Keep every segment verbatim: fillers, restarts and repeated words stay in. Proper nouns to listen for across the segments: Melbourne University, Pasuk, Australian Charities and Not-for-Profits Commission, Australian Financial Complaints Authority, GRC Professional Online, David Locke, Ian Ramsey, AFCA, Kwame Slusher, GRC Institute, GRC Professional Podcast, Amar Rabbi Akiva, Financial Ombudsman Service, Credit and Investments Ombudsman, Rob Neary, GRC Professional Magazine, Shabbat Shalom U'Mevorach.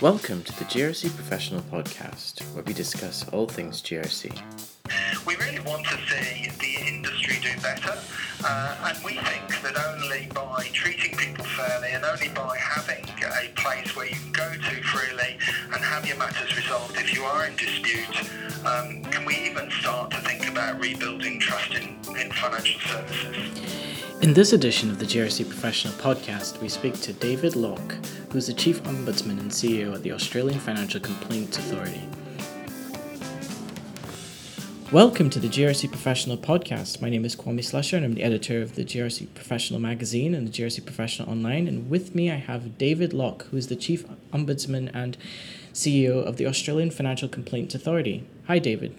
Welcome to the G R C Professional Podcast, where we discuss all things G R C. We really want to see the industry do better, uh, and we think that only by treating people fairly and only by having a place where you can go to freely and have your matters resolved if you are in dispute, um, can we even start to think about rebuilding trust in, in financial services. In this edition of the G R C Professional Podcast, we speak to David Locke, who is the Chief Ombudsman and C E O at the Australian Financial Complaints Authority. Welcome to the G R C Professional Podcast. My name is Kwame Slusher and I'm the editor of the G R C Professional Magazine and the G R C Professional Online. And with me I have David Locke, who is the Chief Ombudsman and C E O of the Australian Financial Complaints Authority. Hi, David.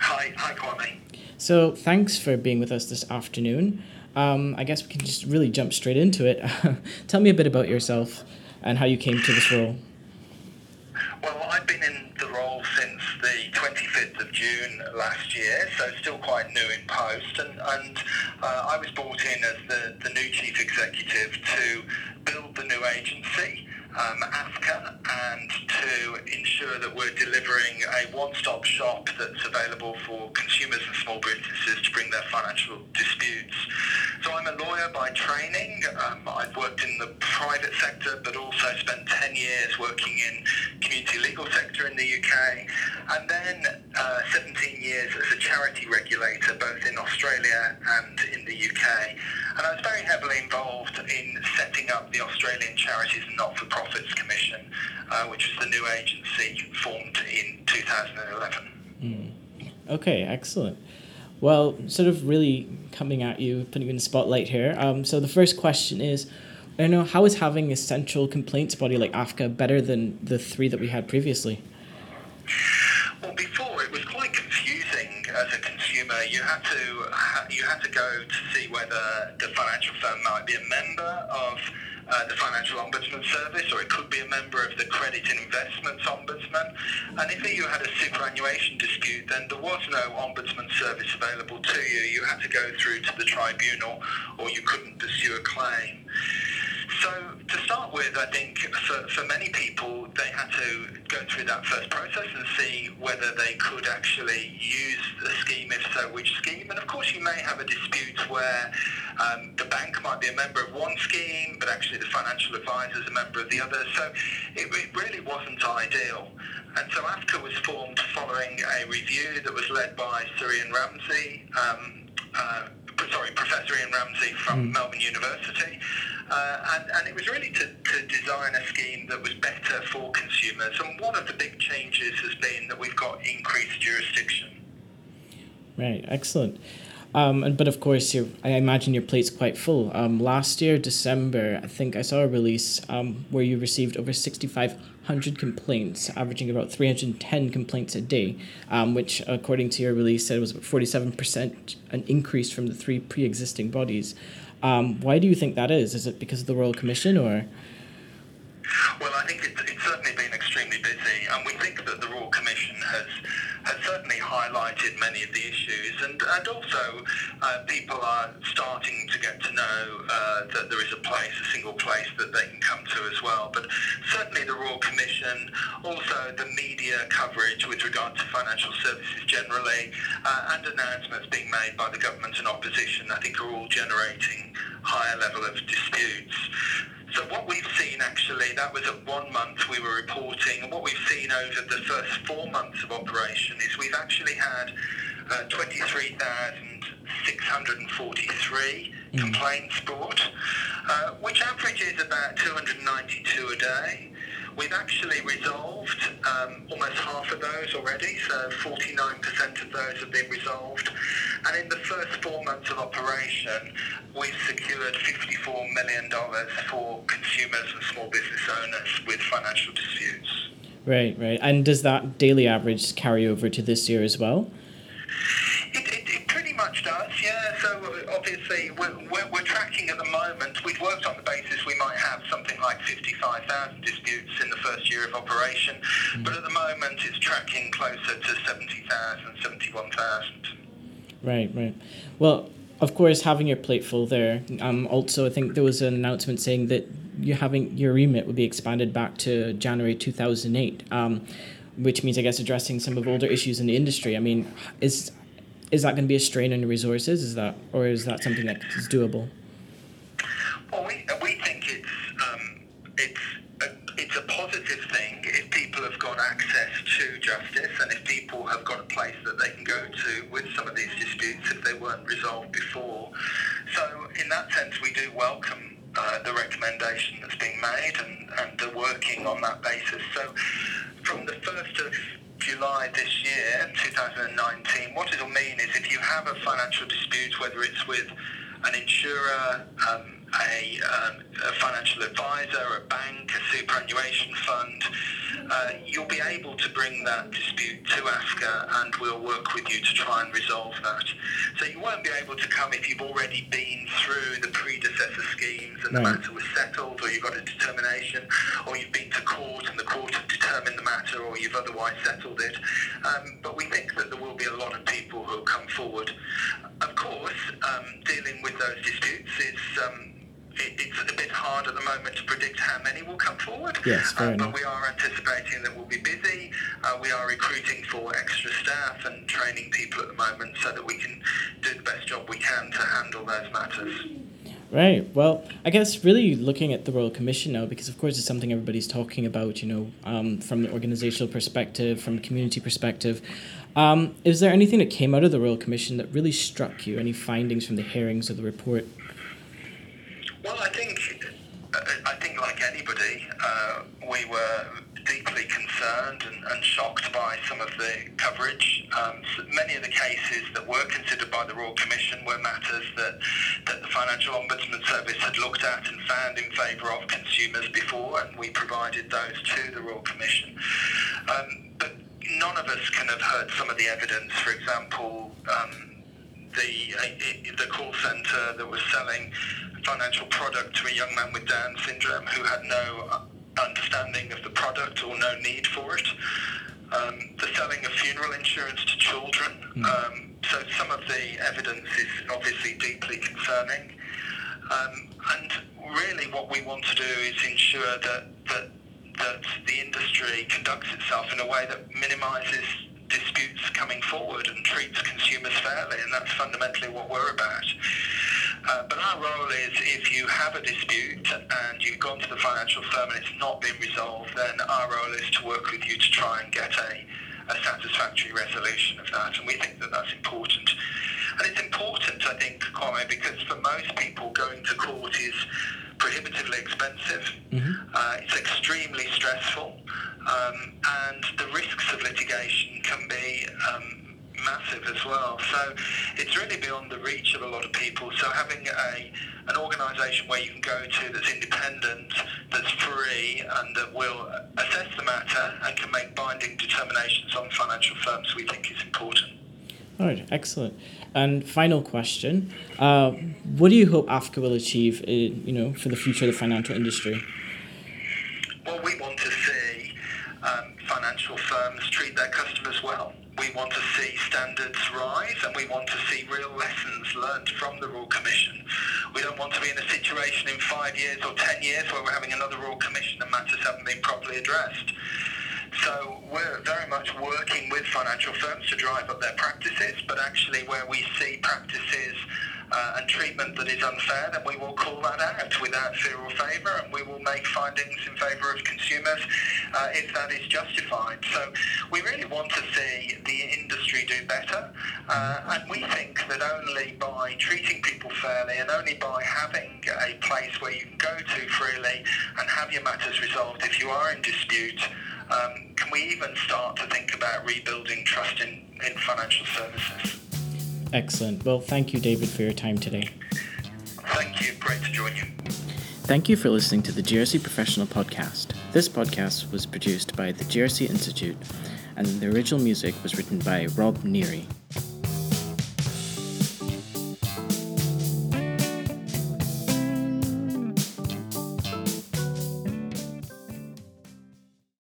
Hi, hi Kwame. So thanks for being with us this afternoon. Um, I guess we can just really jump straight into it. Tell me a bit about yourself and how you came to this role. Well, I've been in the role since the twenty-fifth of June last year, so still quite new in post. And, and uh, I was brought in as the, the new chief executive to build the new agency, um, AFCA, and to ensure that we're delivering a one-stop shop that's available for consumers and small businesses to bring their financial disputes. So I'm a lawyer by training. Um, I've worked in the private sector, but also spent ten years working in community legal sector in the U K, and then uh, seventeen years as a charity regulator, both in Australia and in the U K. And I was very heavily involved in setting up the Australian Charities and Not-for-Profits Commission, uh, which was the new agency formed in two thousand eleven. Mm. Okay, excellent. Well, sort of really coming at you, putting you in the spotlight here. Um, so the first question is, I don't know, how is having a central complaints body like AFCA better than the three that we had previously? Well, before it was quite confusing as a consumer. You had to you had to go to see whether the financial firm might be a member of Uh, the Financial Ombudsman Service, or it could be a member of the Credit and Investments Ombudsman. And if you had a superannuation dispute, then there was no Ombudsman Service available to you. You had to go through to the tribunal, or you couldn't pursue a claim. So to start with, I think for, for many people, they had to go through that first process and see whether they could actually use the scheme, if so, which scheme. And of course, you may have a dispute where um, the bank might be a member of one scheme, but actually the financial advisor is a member of the other. So it, it really wasn't ideal. And so AFCA was formed following a review that was led by Sir Ian Ramsey, um, uh, sorry, Professor Ian Ramsey from mm. Melbourne University. Uh, and, and it was really to, to design a scheme that was better for consumers. And one of the big changes has been that we've got increased jurisdiction. Right, excellent. Um, and, but of course, you're, I imagine your plate's quite full. Um, last year, December, I think I saw a release um, where you received over six thousand five hundred complaints, averaging about three hundred ten complaints a day, um, which, according to your release, said was about forty-seven percent an increase from the three pre-existing bodies. Um, why do you think that is? Is it because of the Royal Commission, or? Well, I think it's, it's certainly been extremely busy, and we think that the Royal Commission has has certainly highlighted many of the issues, and, and also uh, people are starting to get to know uh, that there is a place, a single place that they can come to as well. But certainly the Royal Commission, also the media coverage with regard to financial services generally, uh, and announcements being made by the government and opposition, I think are all generating higher level of disputes. So what we've seen actually, that was at one month we were reporting, and what we've seen over the first four months of operation is we've actually had uh, twenty-three thousand six hundred forty-three mm. complaints brought, uh, which averages about two hundred ninety-two a day. We've actually resolved um, almost half of those already, so forty-nine percent of those have been resolved. And in the first four months of operation, we've secured fifty-four million dollars for consumers and small business owners with financial disputes. Right, right. And does that daily average carry over to this year as well? It, it, it pretty much does, yeah. So obviously, we're, we're, we're tracking at the moment. We've worked on the basis we might have something like fifty-five thousand disputes in the first year of operation, mm. but at the moment it's tracking closer to seventy thousand, seventy-one thousand. Right, right. Well, of course, having your plate full there. Um, also, I think there was an announcement saying that you're having your remit would be expanded back to January two thousand eight, um, which means, I guess, addressing some of older issues in the industry. I mean, is is that going to be a strain on your resources? Is that, or is that something that is doable? Well, we we think it's um, it's a, it's a positive thing if people have got access to justice and if people have got a place that they can go to with some of these disputes if they weren't resolved before. So in that sense, we do welcome uh, the recommendation that's been made, and and the working on that basis. So from the first of July this year, two thousand nineteen, what it'll mean is if you have a financial dispute, whether it's with an insurer, um, A, um, a financial advisor, a bank, a superannuation fund, uh, you'll be able to bring that dispute to A S C A and we'll work with you to try and resolve that. So you won't be able to come if you've already been through the predecessor schemes and the right. matter was settled, or you've got a determination, or you've been to court and the court have determined the matter, or you've otherwise settled it. Um, but we think that there will be a lot of people who will come forward. Of course, um, dealing with those disputes is... Um, It's a bit hard at the moment to predict how many will come forward, yes, uh, but we are anticipating that we'll be busy. Uh, we are recruiting for extra staff and training people at the moment so that we can do the best job we can to handle those matters. Right. Well, I guess really looking at the Royal Commission now, because of course it's something everybody's talking about, you know, um, from the organisational perspective, from the community perspective. Um, is there anything that came out of the Royal Commission that really struck you? Any findings from the hearings or the report? Well, I think I think like anybody, uh, we were deeply concerned and, and shocked by some of the coverage. Um, so many of the cases that were considered by the Royal Commission were matters that, that the Financial Ombudsman Service had looked at and found in favour of consumers before, and we provided those to the Royal Commission. Um, but none of us can have heard some of the evidence. For example, um, the uh, the call centre that was selling financial product to a young man with Down syndrome who had no understanding of the product or no need for it. Um, the selling of funeral insurance to children. Mm. Um, so some of the evidence is obviously deeply concerning. Um, and really what we want to do is ensure that, that, that the industry conducts itself in a way that minimises disputes coming forward and treats consumers fairly, and that's fundamentally what we're about. Uh, but our role is if you have a dispute and you've gone to the financial firm and it's not been resolved, then our role is to work with you to try and get a, a satisfactory resolution of that, and we think that that's important. And it's important, I think, Kwame, because for most people going to court is prohibitively expensive, mm-hmm. uh, it's extremely stressful, um, and the risks of litigation can be um, massive as well. So it's really beyond the reach of a lot of people. So having a an organisation where you can go to that's independent, that's free, and that will assess the matter and can make binding determinations on financial firms, we think is important. All right, excellent. And final question: uh, what do you hope A F C A will achieve, in, you know, for the future of the financial industry? Well, we want to see um, financial firms treat their customers well. We want to see standards rise, and we want to see real lessons learned from the Royal Commission. We don't want to be in a situation in five years or ten years where we're having another Royal Commission and matters haven't been properly addressed. So we're very much working with financial firms to drive up their practices, but actually where we see practices uh, and treatment that is unfair, then we will call that out without fear or favour, and we will make findings in favour of consumers uh, if that is justified. So we really want to see the industry do better, uh, and we think that only by treating people fairly and only by having a place where you can go to freely and have your matters resolved if you are in dispute, Um, can we even start to think about rebuilding trust in, in financial services? Excellent. Well, thank you, David, for your time today. Thank you. Great to join you. Thank you for listening to the G R C Professional Podcast. This podcast was produced by the G R C Institute, and the original music was written by Rob Neary.